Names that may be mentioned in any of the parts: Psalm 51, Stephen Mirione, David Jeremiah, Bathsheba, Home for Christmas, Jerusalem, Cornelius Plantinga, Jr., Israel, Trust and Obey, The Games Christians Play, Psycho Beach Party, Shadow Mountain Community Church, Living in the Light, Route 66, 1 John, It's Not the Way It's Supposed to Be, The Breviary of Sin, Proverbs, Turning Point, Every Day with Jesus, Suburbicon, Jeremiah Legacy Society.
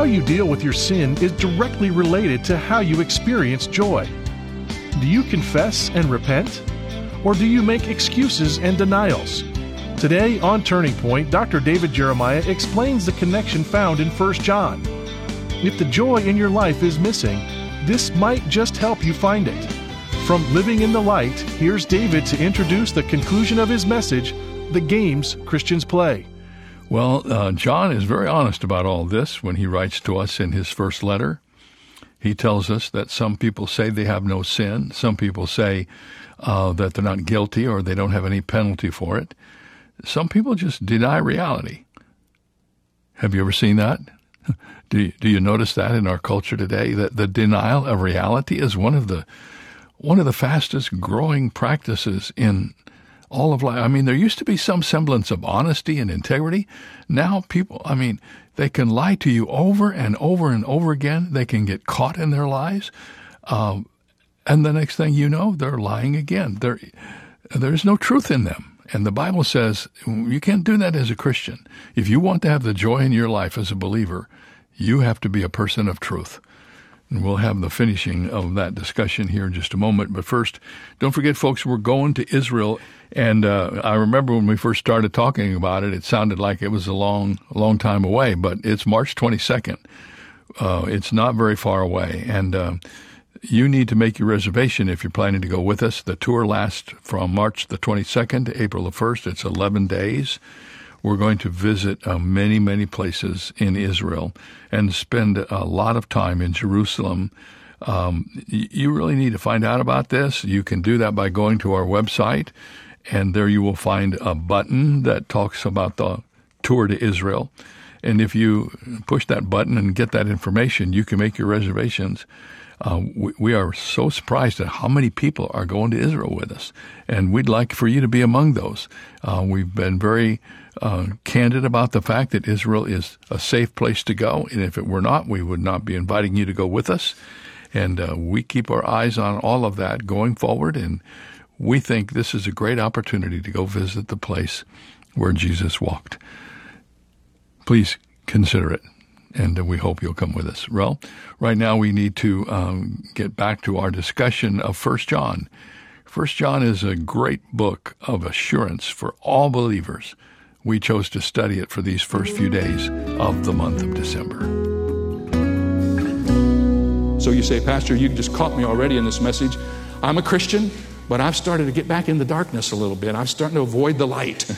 how you deal with your sin is directly related to how you experience joy. Do you confess and repent? Or do you make excuses and denials? Today on Turning Point, Dr. David Jeremiah explains the connection found in 1 John. If the joy in your life is missing, this might just help you find it. From Living in the Light, here's David to introduce the conclusion of his message, The Games Christians Play. Well, John is very honest about all this when he writes to us in his first letter. He tells us that some people say they have no sin. Some people say that they're not guilty or they don't have any penalty for it. Some people just deny reality. Have you ever seen that? Do you notice that in our culture today, that the denial of reality is one of the fastest growing practices in all of life? I mean, there used to be some semblance of honesty and integrity. Now people, they can lie to you over and over and over again. They can get caught in their lies. And the next thing you know, they're lying again. There's no truth in them. And the Bible says you can't do that as a Christian. If you want to have the joy in your life as a believer, you have to be a person of truth. And we'll have the finishing of that discussion here in just a moment. But first, don't forget, folks, we're going to Israel. And I remember when we first started talking about it, it sounded like it was a long time away. But it's March 22nd. It's not very far away. And you need to make your reservation if you're planning to go with us. The tour lasts from March the 22nd to April the 1st. It's 11 days. We're going to visit many, many places in Israel and spend a lot of time in Jerusalem. You really need to find out about this. You can do that by going to our website, and there you will find a button that talks about the tour to Israel. And if you push that button and get that information, you can make your reservations. We are so surprised at how many people are going to Israel with us, and we'd like for you to be among those. We've been very candid about the fact that Israel is a safe place to go, and if it were not, we would not be inviting you to go with us. And we keep our eyes on all of that going forward, and we think this is a great opportunity to go visit the place where Jesus walked. Please consider it. And we hope you'll come with us. Well, right now we need to get back to our discussion of 1 John. 1 John is a great book of assurance for all believers. We chose to study it for these first few days of the month of December. So you say, Pastor, you just caught me already in this message. I'm a Christian, but I've started to get back in the darkness a little bit. I'm starting to avoid the light.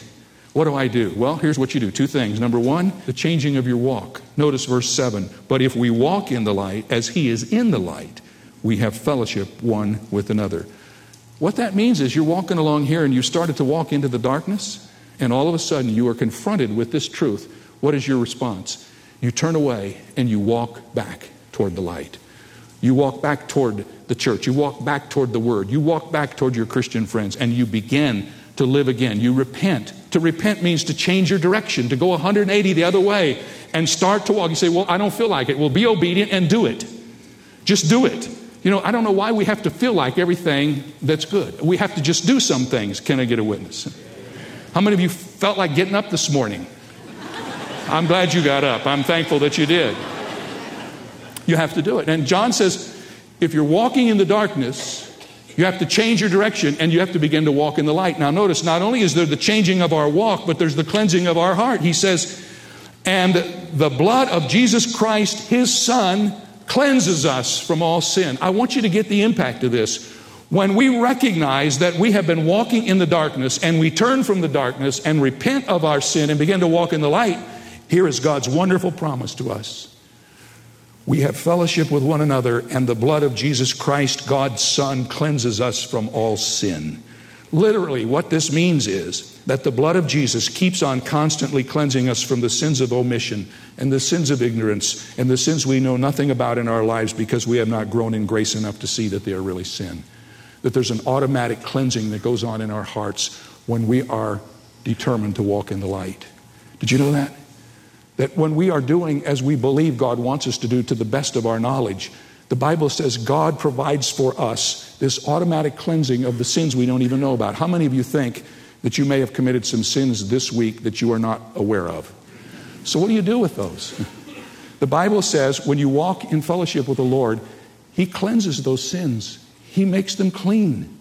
What do I do? Well, here's what you do. Two things. Number one, the changing of your walk. Notice verse 7. But if we walk in the light as he is in the light, we have fellowship one with another. What that means is you're walking along here and you started to walk into the darkness, and all of a sudden you are confronted with this truth. What is your response? You turn away and you walk back toward the light. You walk back toward the church. You walk back toward the Word. You walk back toward your Christian friends, and you begin to live again. You repent. To repent means to change your direction, to go 180 the other way and start to walk. You say, well, I don't feel like it. Well, be obedient and do it. Just do it. You know, I don't know why we have to feel like everything that's good. We have to just do some things. Can I get a witness? How many of you felt like getting up this morning? I'm glad you got up. I'm thankful that you did. You have to do it. And John says, if you're walking in the darkness, you have to change your direction, and you have to begin to walk in the light. Now notice, not only is there the changing of our walk, but there's the cleansing of our heart. He says, and the blood of Jesus Christ, his Son, cleanses us from all sin. I want you to get the impact of this. When we recognize that we have been walking in the darkness, and we turn from the darkness and repent of our sin and begin to walk in the light, here is God's wonderful promise to us. We have fellowship with one another, and the blood of Jesus Christ, God's Son, cleanses us from all sin. Literally, what this means is that the blood of Jesus keeps on constantly cleansing us from the sins of omission and the sins of ignorance and the sins we know nothing about in our lives because we have not grown in grace enough to see that they are really sin. That there's an automatic cleansing that goes on in our hearts when we are determined to walk in the light. Did you know that? That when we are doing as we believe God wants us to do to the best of our knowledge, the Bible says God provides for us this automatic cleansing of the sins we don't even know about. How many of you think that you may have committed some sins this week that you are not aware of? So what do you do with those? The Bible says when you walk in fellowship with the Lord, He cleanses those sins. He makes them clean.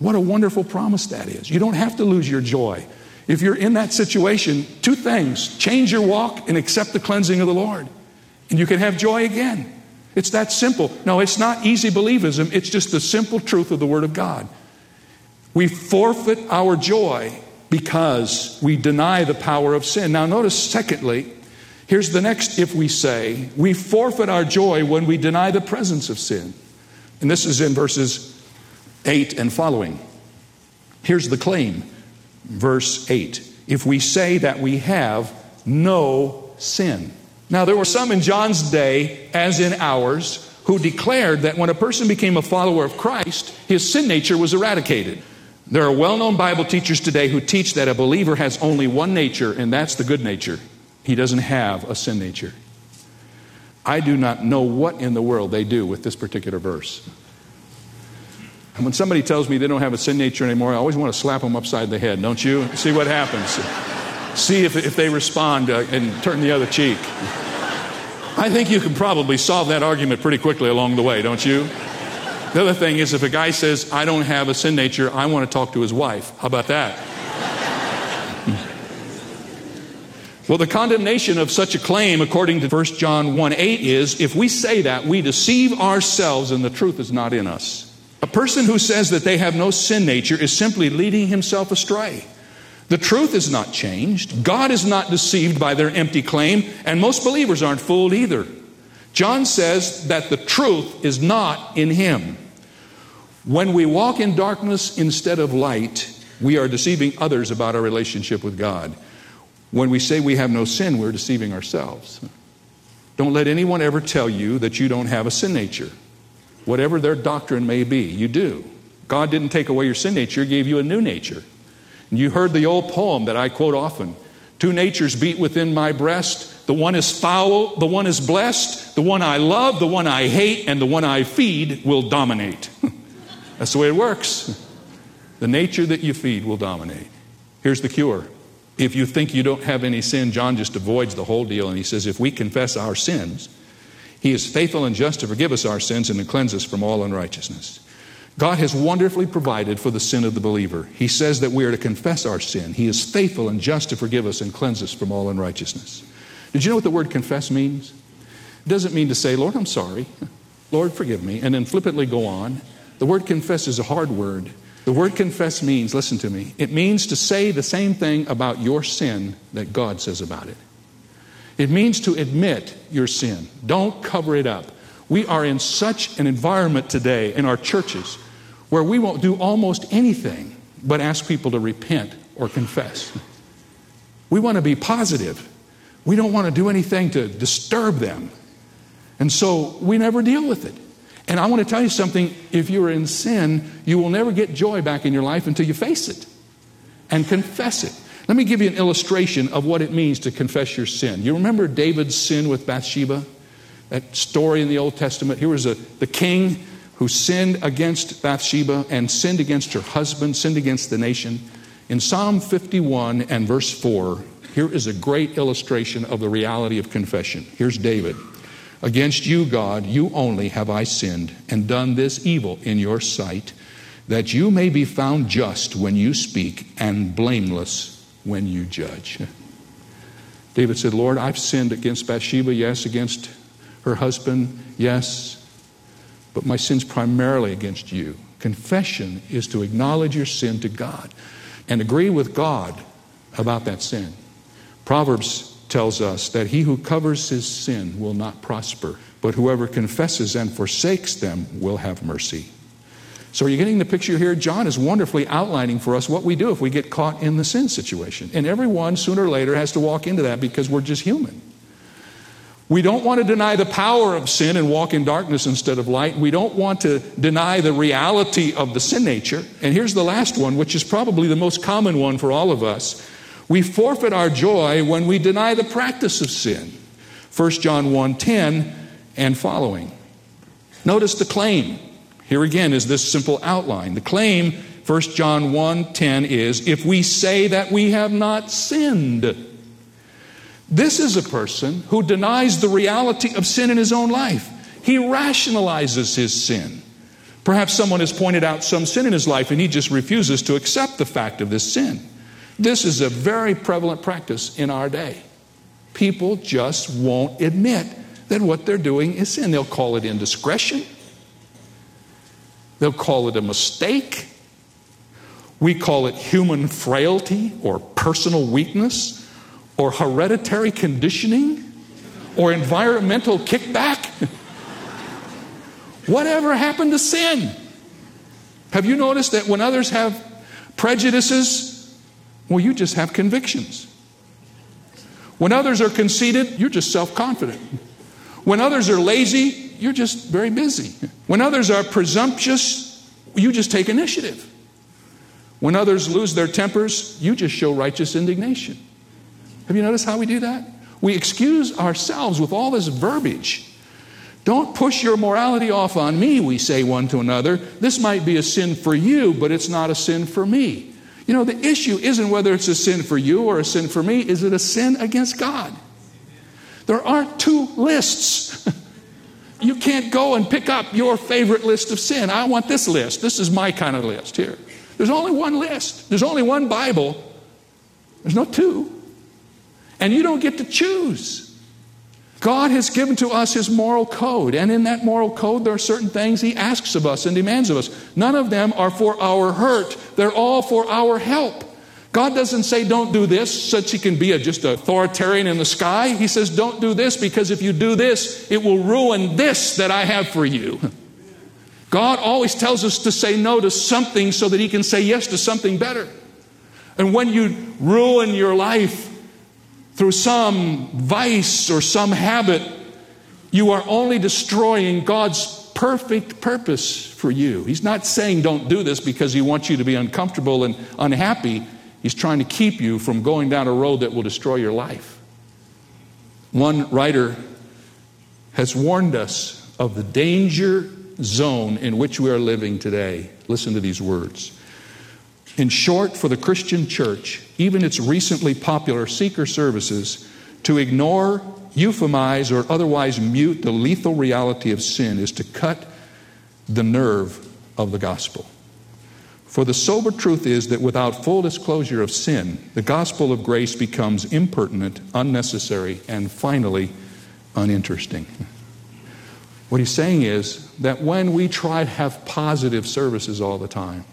What a wonderful promise that is. You don't have to lose your joy. If you're in that situation, two things. Change your walk and accept the cleansing of the Lord. And you can have joy again. It's that simple. No, it's not easy believism. It's just the simple truth of the Word of God. We forfeit our joy because we deny the power of sin. Now notice, secondly, here's the next if we say, we forfeit our joy when we deny the presence of sin. And this is in verses 8 and following. Here's the claim. Verse 8, if we say that we have no sin. Now there were some in John's day, as in ours, who declared that when a person became a follower of Christ, his sin nature was eradicated. There are well-known Bible teachers today who teach that a believer has only one nature, and that's the good nature. He doesn't have a sin nature. I do not know what in the world they do with this particular verse. And when somebody tells me they don't have a sin nature anymore, I always want to slap them upside the head, don't you? See what happens. See if they respond and turn the other cheek. I think you can probably solve that argument pretty quickly along the way, don't you? The other thing is, if a guy says, I don't have a sin nature, I want to talk to his wife. How about that? Well, the condemnation of such a claim, according to 1 John 1:8, is if we say that, we deceive ourselves and the truth is not in us. A person who says that they have no sin nature is simply leading himself astray. The truth is not changed. God is not deceived by their empty claim, and most believers aren't fooled either. John says that the truth is not in him. When we walk in darkness instead of light, we are deceiving others about our relationship with God. When we say we have no sin, we're deceiving ourselves. Don't let anyone ever tell you that you don't have a sin nature. Whatever their doctrine may be, you do. God didn't take away your sin nature, He gave you a new nature. And you heard the old poem that I quote often. Two natures beat within my breast. The one is foul, the one is blessed. The one I love, the one I hate, and the one I feed will dominate. That's the way it works. The nature that you feed will dominate. Here's the cure. If you think you don't have any sin, John just avoids the whole deal. And he says, if we confess our sins, He is faithful and just to forgive us our sins and to cleanse us from all unrighteousness. God has wonderfully provided for the sin of the believer. He says that we are to confess our sin. He is faithful and just to forgive us and cleanse us from all unrighteousness. Did you know what the word confess means? It doesn't mean to say, Lord, I'm sorry. Lord, forgive me. And then flippantly go on. The word confess is a hard word. The word confess means, listen to me, it means to say the same thing about your sin that God says about it. It means to admit your sin. Don't cover it up. We are in such an environment today in our churches where we won't do almost anything but ask people to repent or confess. We want to be positive. We don't want to do anything to disturb them. And so we never deal with it. And I want to tell you something. If you're in sin, you will never get joy back in your life until you face it and confess it. Let me give you an illustration of what it means to confess your sin. You remember David's sin with Bathsheba? That story in the Old Testament. Here was the king who sinned against Bathsheba and sinned against her husband, sinned against the nation. In Psalm 51 and verse 4, here is a great illustration of the reality of confession. Here's David. Against you, God, you only have I sinned and done this evil in your sight, that you may be found just when you speak and blameless when you judge. David said, Lord, I've sinned against Bathsheba, yes, against her husband, yes, but my sin's primarily against you. Confession is to acknowledge your sin to God and agree with God about that sin. Proverbs tells us that he who covers his sin will not prosper, but whoever confesses and forsakes them will have mercy. So are you getting the picture here? John is wonderfully outlining for us what we do if we get caught in the sin situation. And everyone, sooner or later, has to walk into that because we're just human. We don't want to deny the power of sin and walk in darkness instead of light. We don't want to deny the reality of the sin nature. And here's the last one, which is probably the most common one for all of us. We forfeit our joy when we deny the practice of sin. 1 John 1:10 and following. Notice the claim. Here again is this simple outline. The claim, 1 John 1:10, is, if we say that we have not sinned. This is a person who denies the reality of sin in his own life. He rationalizes his sin. Perhaps someone has pointed out some sin in his life and he just refuses to accept the fact of this sin. This is a very prevalent practice in our day. People just won't admit that what they're doing is sin. They'll call it indiscretion. They'll call it a mistake. We call it human frailty or personal weakness or hereditary conditioning or environmental kickback. Whatever happened to sin? Have you noticed that when others have prejudices, well, you just have convictions. When others are conceited, you're just self-confident. When others are lazy, you're just very busy. When others are presumptuous, you just take initiative. When others lose their tempers, you just show righteous indignation. Have you noticed how we do that? We excuse ourselves with all this verbiage. Don't push your morality off on me, we say one to another. This might be a sin for you, but it's not a sin for me. You know, the issue isn't whether it's a sin for you or a sin for me. Is it a sin against God? There aren't two lists. You can't go and pick up your favorite list of sin. I want this list. This is my kind of list here. There's only one list. There's only one Bible. There's no two. And you don't get to choose. God has given to us His moral code. And in that moral code, there are certain things He asks of us and demands of us. None of them are for our hurt. They're all for our help. God doesn't say don't do this so He can be just authoritarian in the sky. He says don't do this because if you do this, it will ruin this that I have for you. God always tells us to say no to something so that He can say yes to something better. And when you ruin your life through some vice or some habit, you are only destroying God's perfect purpose for you. He's not saying don't do this because He wants you to be uncomfortable and unhappy. He's trying to keep you from going down a road that will destroy your life. One writer has warned us of the danger zone in which we are living today. Listen to these words. In short, for the Christian church, even its recently popular seeker services, to ignore, euphemize, or otherwise mute the lethal reality of sin is to cut the nerve of the gospel. For the sober truth is that without full disclosure of sin, the gospel of grace becomes impertinent, unnecessary, and finally, uninteresting. What he's saying is that when we try to have positive services all the time,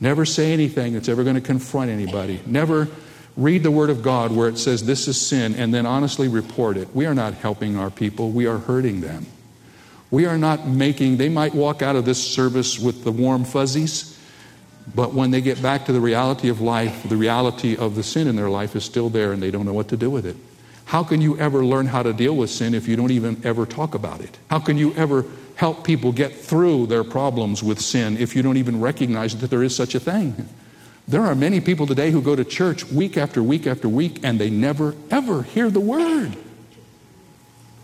never say anything that's ever going to confront anybody, never read the Word of God where it says this is sin and then honestly report it, we are not helping our people, we are hurting them. We are not making, they might walk out of this service with the warm fuzzies, but when they get back to the reality of life, the reality of the sin in their life is still there and they don't know what to do with it. How can you ever learn how to deal with sin if you don't even ever talk about it? How can you ever help people get through their problems with sin if you don't even recognize that there is such a thing? There are many people today who go to church week after week after week and they never ever hear the Word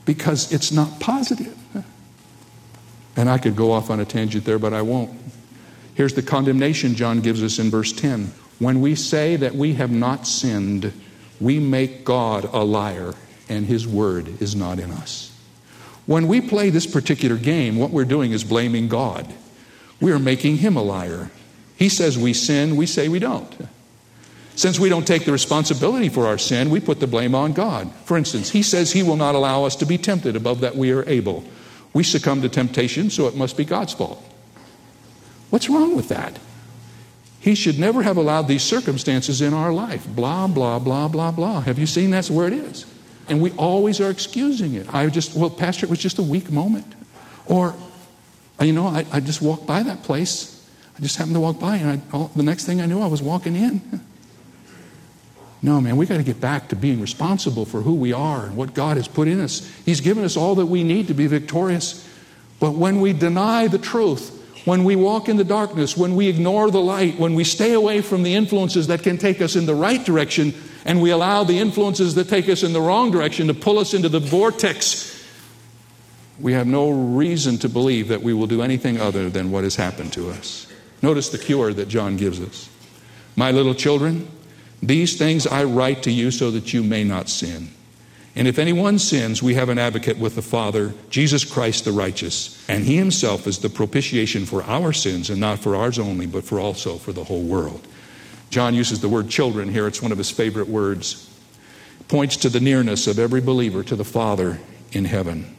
because it's not positive. And I could go off on a tangent there, but I won't. Here's the condemnation John gives us in verse 10. When we say that we have not sinned, we make God a liar, and His Word is not in us. When we play this particular game, what we're doing is blaming God. We are making Him a liar. He says we sin, we say we don't. Since we don't take the responsibility for our sin, we put the blame on God. For instance, He says He will not allow us to be tempted above that we are able. We succumb to temptation, so it must be God's fault. What's wrong with that? He should never have allowed these circumstances in our life. Blah, blah, blah, blah, blah. Have you seen that's where it is? And we always are excusing it. Pastor, it was just a weak moment. Or, I just walked by that place. I just happened to walk by and the next thing I knew I was walking in. No, man, we got to get back to being responsible for who we are and what God has put in us. He's given us all that we need to be victorious. But when we deny the truth, when we walk in the darkness, when we ignore the light, when we stay away from the influences that can take us in the right direction, and we allow the influences that take us in the wrong direction to pull us into the vortex, we have no reason to believe that we will do anything other than what has happened to us. Notice the cure that John gives us. My little children, These things I write to you so that you may not sin. And if anyone sins, we have an advocate with the Father, Jesus Christ the righteous. And he himself is the propitiation for our sins, and not for ours only, but for also for the whole world. John uses the word children here. It's one of his favorite words. Points to the nearness of every believer to the Father in heaven.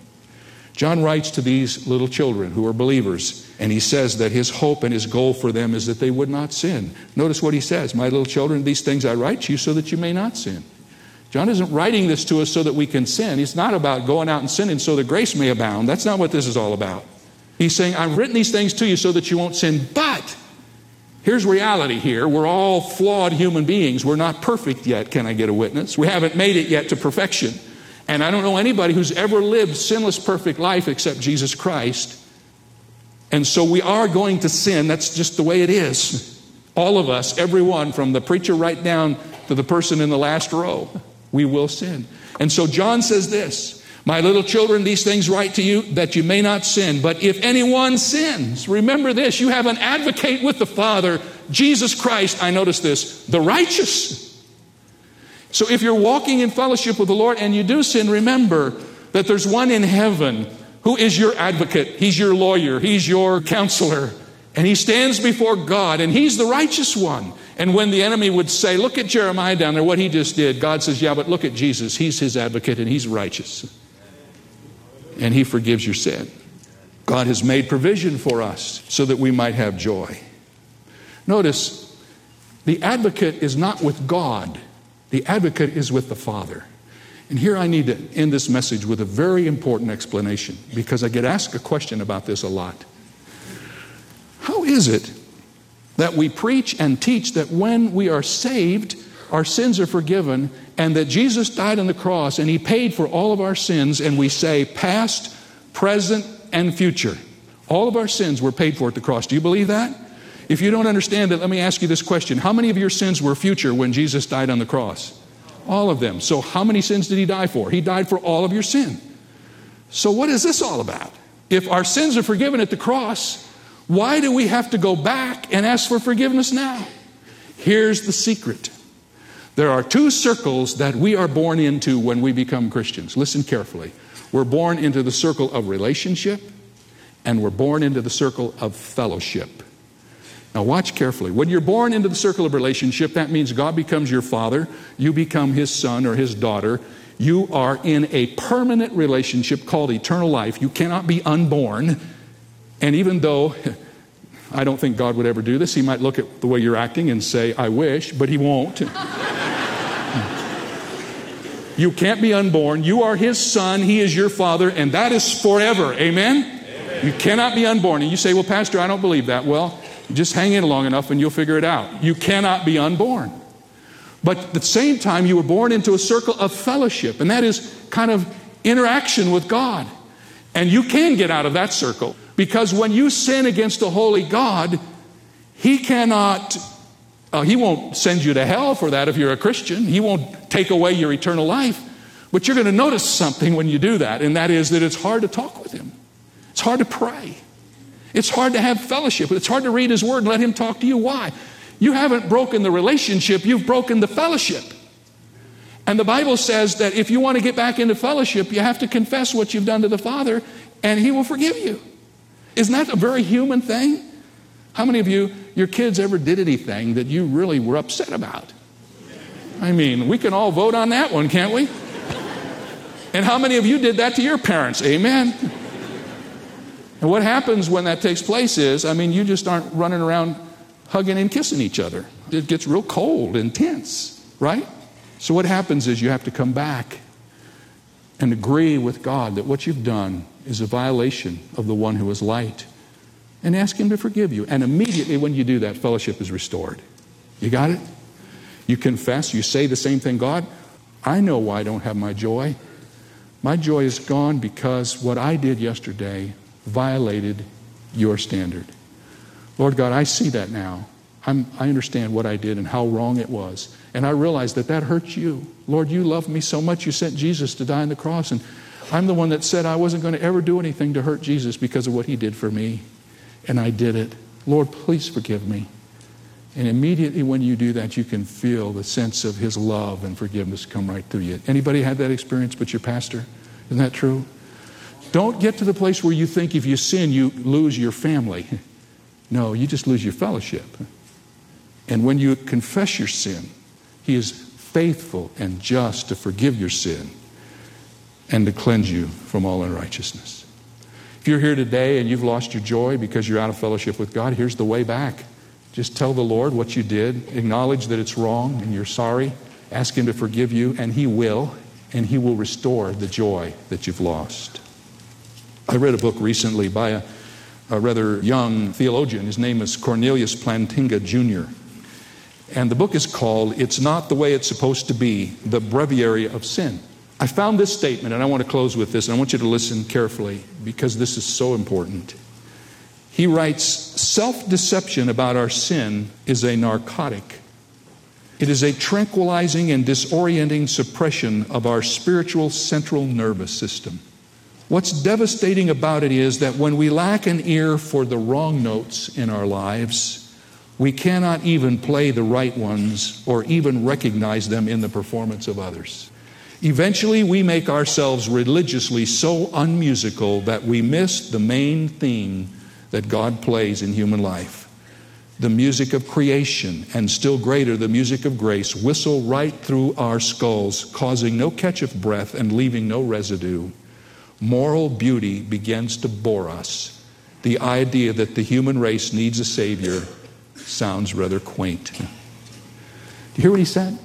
John writes to these little children who are believers, and he says that his hope and his goal for them is that they would not sin. Notice what he says, my little children, these things I write to you so that you may not sin. John isn't writing this to us so that we can sin. It's not about going out and sinning so that grace may abound. That's not what this is all about. He's saying, I've written these things to you so that you won't sin, but here's reality here. We're all flawed human beings. We're not perfect yet, can I get a witness? We haven't made it yet to perfection. And I don't know anybody who's ever lived sinless, perfect life except Jesus Christ. And so we are going to sin. That's just the way it is. All of us, everyone, from the preacher right down to the person in the last row, we will sin. And so John says this, my little children, these things write to you that you may not sin. But if anyone sins, remember this, you have an advocate with the Father, Jesus Christ, I notice this, the righteous. So if you're walking in fellowship with the Lord and you do sin, remember that there's one in heaven who is your advocate. He's your lawyer. He's your counselor. And he stands before God, and he's the righteous one. And when the enemy would say, look at Jeremiah down there, what he just did, God says, yeah, but look at Jesus. He's his advocate, and he's righteous. And he forgives your sin. God has made provision for us so that we might have joy. Notice, the advocate is not with God. The advocate is with the Father. And here I need to end this message with a very important explanation, because I get asked a question about this a lot. How is it that we preach and teach that when we are saved, our sins are forgiven, and that Jesus died on the cross and he paid for all of our sins, and we say past, present, and future? All of our sins were paid for at the cross. Do you believe that? If you don't understand it, let me ask you this question. How many of your sins were future when Jesus died on the cross? All of them. So how many sins did he die for? He died for all of your sin. So what is this all about? If our sins are forgiven at the cross, why do we have to go back and ask for forgiveness now? Here's the secret. There are two circles that we are born into when we become Christians. Listen carefully. We're born into the circle of relationship, and we're born into the circle of fellowship. Now watch carefully. When you're born into the circle of relationship, that means God becomes your Father, you become his son or his daughter. You are in a permanent relationship called eternal life. You cannot be unborn. And even though I don't think God would ever do this, he might look at the way you're acting and say, I wish, but he won't. You can't be unborn. You are his son, he is your Father, and that is forever. Amen? Amen. You cannot be unborn. And you say, well, Pastor, I don't believe that. Well, just hang in long enough and you'll figure it out. You cannot be unborn. But at the same time, you were born into a circle of fellowship, and that is kind of interaction with God. And you can get out of that circle, because when you sin against a holy God, he won't send you to hell for that if you're a Christian. He won't take away your eternal life. But you're going to notice something when you do that, and that is that it's hard to talk with him. It's hard to pray. It's hard to have fellowship. It's hard to read his word and let him talk to you. Why? You haven't broken the relationship. You've broken the fellowship. And the Bible says that if you want to get back into fellowship, you have to confess what you've done to the Father, and he will forgive you. Isn't that a very human thing? How many of you, your kids ever did anything that you really were upset about? I mean, we can all vote on that one, can't we? And how many of you did that to your parents? Amen. And what happens when that takes place is, you just aren't running around hugging and kissing each other. It gets real cold and tense, right? So what happens is you have to come back and agree with God that what you've done is a violation of the one who is light, and ask him to forgive you. And immediately when you do that, fellowship is restored. You got it? You confess, you say the same thing. God, I know why I don't have my joy. My joy is gone because what I did yesterday violated your standard. Lord God, I see that now. I understand what I did and how wrong it was. And I realize that hurt you. Lord, you love me so much. You sent Jesus to die on the cross. And I'm the one that said I wasn't going to ever do anything to hurt Jesus because of what he did for me. And I did it. Lord, please forgive me. And immediately when you do that, you can feel the sense of his love and forgiveness come right through you. Anybody had that experience but your pastor? Isn't that true? Don't get to the place where you think if you sin, you lose your family. No, you just lose your fellowship. And when you confess your sin, he is faithful and just to forgive your sin and to cleanse you from all unrighteousness. If you're here today and you've lost your joy because you're out of fellowship with God, here's the way back. Just tell the Lord what you did. Acknowledge that it's wrong and you're sorry. Ask him to forgive you, and he will. And he will restore the joy that you've lost. I read a book recently by a rather young theologian. His name is Cornelius Plantinga, Jr. And the book is called It's Not the Way It's Supposed to Be, The Breviary of Sin. I found this statement, and I want to close with this, and I want you to listen carefully because this is so important. He writes, self-deception about our sin is a narcotic. It is a tranquilizing and disorienting suppression of our spiritual central nervous system. What's devastating about it is that when we lack an ear for the wrong notes in our lives, we cannot even play the right ones or even recognize them in the performance of others. Eventually, we make ourselves religiously so unmusical that we miss the main theme that God plays in human life. The music of creation, and still greater, the music of grace, whistle right through our skulls, causing no catch of breath and leaving no residue. Moral beauty begins to bore us. The idea that the human race needs a Savior sounds rather quaint. Do you hear what he said?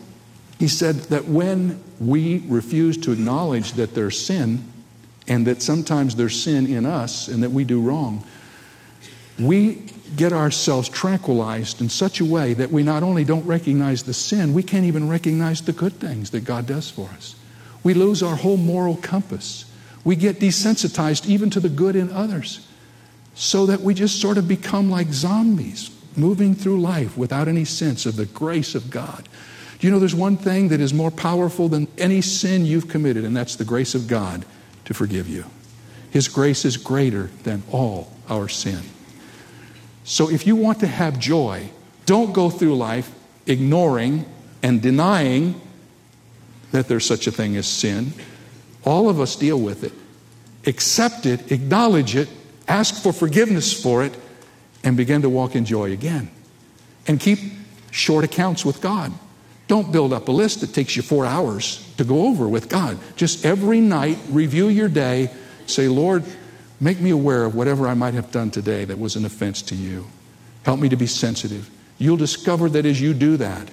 He said that when we refuse to acknowledge that there's sin, and that sometimes there's sin in us, and that we do wrong, we get ourselves tranquilized in such a way that we not only don't recognize the sin, we can't even recognize the good things that God does for us. We lose our whole moral compass. We get desensitized even to the good in others, so that we just sort of become like zombies, moving through life without any sense of the grace of God. Do you know there's one thing that is more powerful than any sin you've committed, and that's the grace of God to forgive you. His grace is greater than all our sin. So if you want to have joy, don't go through life ignoring and denying that there's such a thing as sin. All of us deal with it. Accept it, acknowledge it, ask for forgiveness for it, and begin to walk in joy again. And keep short accounts with God. Don't build up a list that takes you 4 hours to go over with God. Just every night, review your day, say, Lord, make me aware of whatever I might have done today that was an offense to you. Help me to be sensitive. You'll discover that as you do that,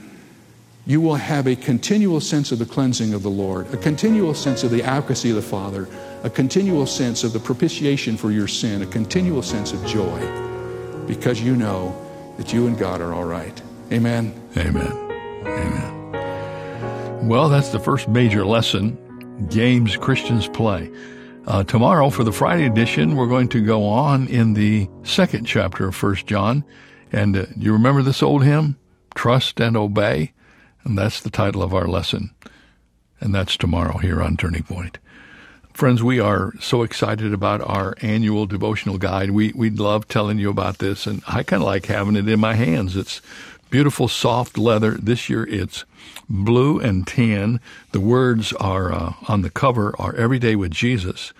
you will have a continual sense of the cleansing of the Lord, a continual sense of the advocacy of the Father, a continual sense of the propitiation for your sin, a continual sense of joy, because you know that you and God are all right. Amen. Amen. Amen. Well, that's the first major lesson, Games Christians Play. Tomorrow, for the Friday edition, we're going to go on in the second chapter of 1 John. And you remember this old hymn, Trust and Obey? And that's the title of our lesson. And that's tomorrow here on Turning Point. Friends, we are so excited about our annual devotional guide. We love telling you about this, and I kind of like having it in my hands. It's beautiful, soft leather. This year it's blue and tan. The words are on the cover are Every Day with Jesus,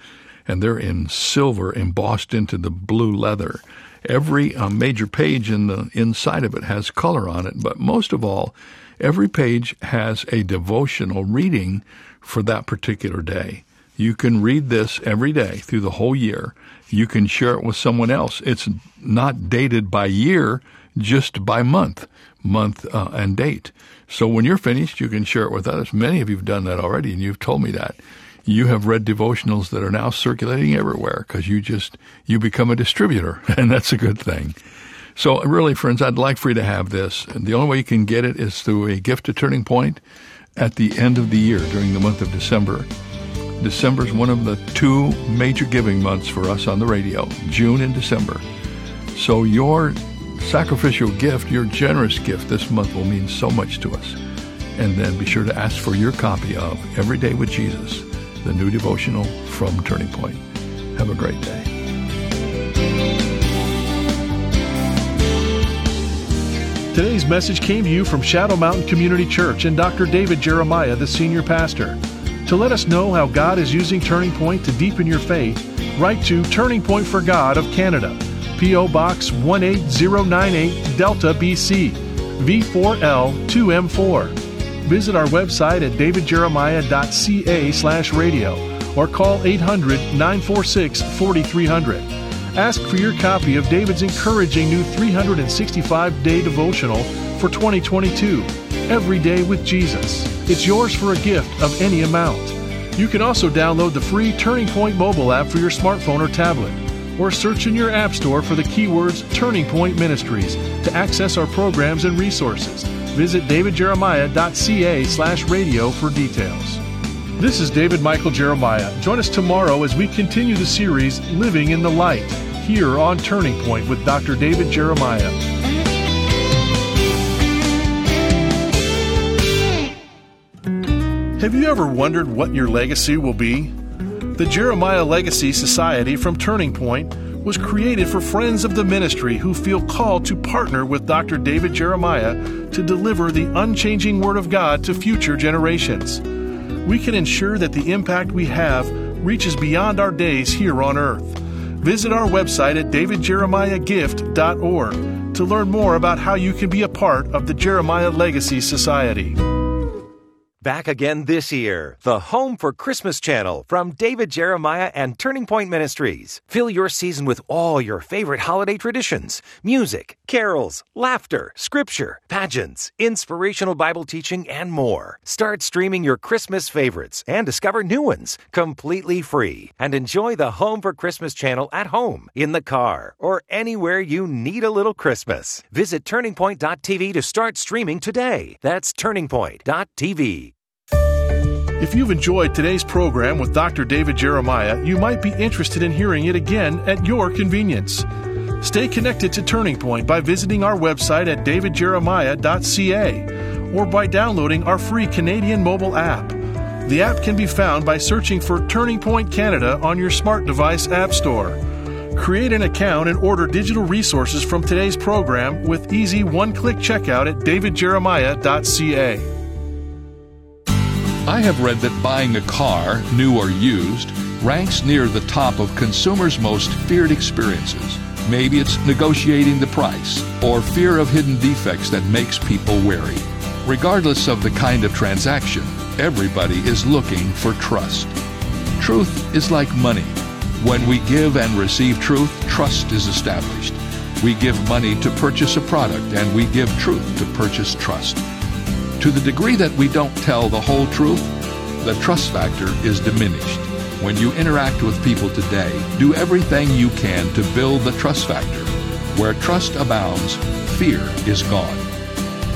and they're in silver embossed into the blue leather. Every major page in the inside of it has color on it, but most of all, every page has a devotional reading for that particular day. You can read this every day through the whole year. You can share it with someone else. It's not dated by year, just by month and date. So when you're finished, you can share it with others. Many of you have done that already, and you've told me that. You have read devotionals that are now circulating everywhere because you become a distributor, and that's a good thing. So really, friends, I'd like for you to have this. And the only way you can get it is through a gift to Turning Point at the end of the year during the month of December. December is one of the two major giving months for us on the radio, June and December. So your sacrificial gift, your generous gift this month will mean so much to us. And then be sure to ask for your copy of Every Day with Jesus, the new devotional from Turning Point. Have a great day. Today's message came to you from Shadow Mountain Community Church and Dr. David Jeremiah, the senior pastor. To let us know how God is using Turning Point to deepen your faith, write to Turning Point for God of Canada, P.O. Box 18098, Delta, BC, V4L 2M4. Visit our website at davidjeremiah.ca/radio or call 800-946-4300. Ask for your copy of David's encouraging new 365-day devotional for 2022, Every Day with Jesus. It's yours for a gift of any amount. You can also download the free Turning Point mobile app for your smartphone or tablet, or search in your app store for the keywords Turning Point Ministries to access our programs and resources. Visit davidjeremiah.ca/radio for details. This is David Michael Jeremiah. Join us tomorrow as we continue the series Living in the Light here on Turning Point with Dr. David Jeremiah. Have you ever wondered what your legacy will be? The Jeremiah Legacy Society from Turning Point was created for friends of the ministry who feel called to partner with Dr. David Jeremiah to deliver the unchanging Word of God to future generations. We can ensure that the impact we have reaches beyond our days here on earth. Visit our website at davidjeremiahgift.org to learn more about how you can be a part of the Jeremiah Legacy Society. Back again this year, the Home for Christmas channel from David Jeremiah and Turning Point Ministries. Fill your season with all your favorite holiday traditions: music, carols, laughter, scripture, pageants, inspirational Bible teaching, and more. Start streaming your Christmas favorites and discover new ones completely free. And enjoy the Home for Christmas channel at home, in the car, or anywhere you need a little Christmas. Visit turningpoint.tv to start streaming today. That's turningpoint.tv. If you've enjoyed today's program with Dr. David Jeremiah, you might be interested in hearing it again at your convenience. Stay connected to Turning Point by visiting our website at davidjeremiah.ca or by downloading our free Canadian mobile app. The app can be found by searching for Turning Point Canada on your smart device app store. Create an account and order digital resources from today's program with easy one-click checkout at davidjeremiah.ca. I have read that buying a car, new or used, ranks near the top of consumers' most feared experiences. Maybe it's negotiating the price or fear of hidden defects that makes people wary. Regardless of the kind of transaction, everybody is looking for trust. Truth is like money. When we give and receive truth, trust is established. We give money to purchase a product, and we give truth to purchase trust. To the degree that we don't tell the whole truth, the trust factor is diminished. When you interact with people today, do everything you can to build the trust factor. Where trust abounds, fear is gone.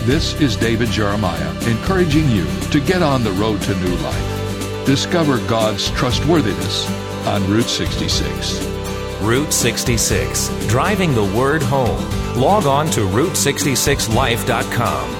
This is David Jeremiah encouraging you to get on the road to new life. Discover God's trustworthiness on Route 66. Route 66, driving the word home. Log on to Route66Life.com.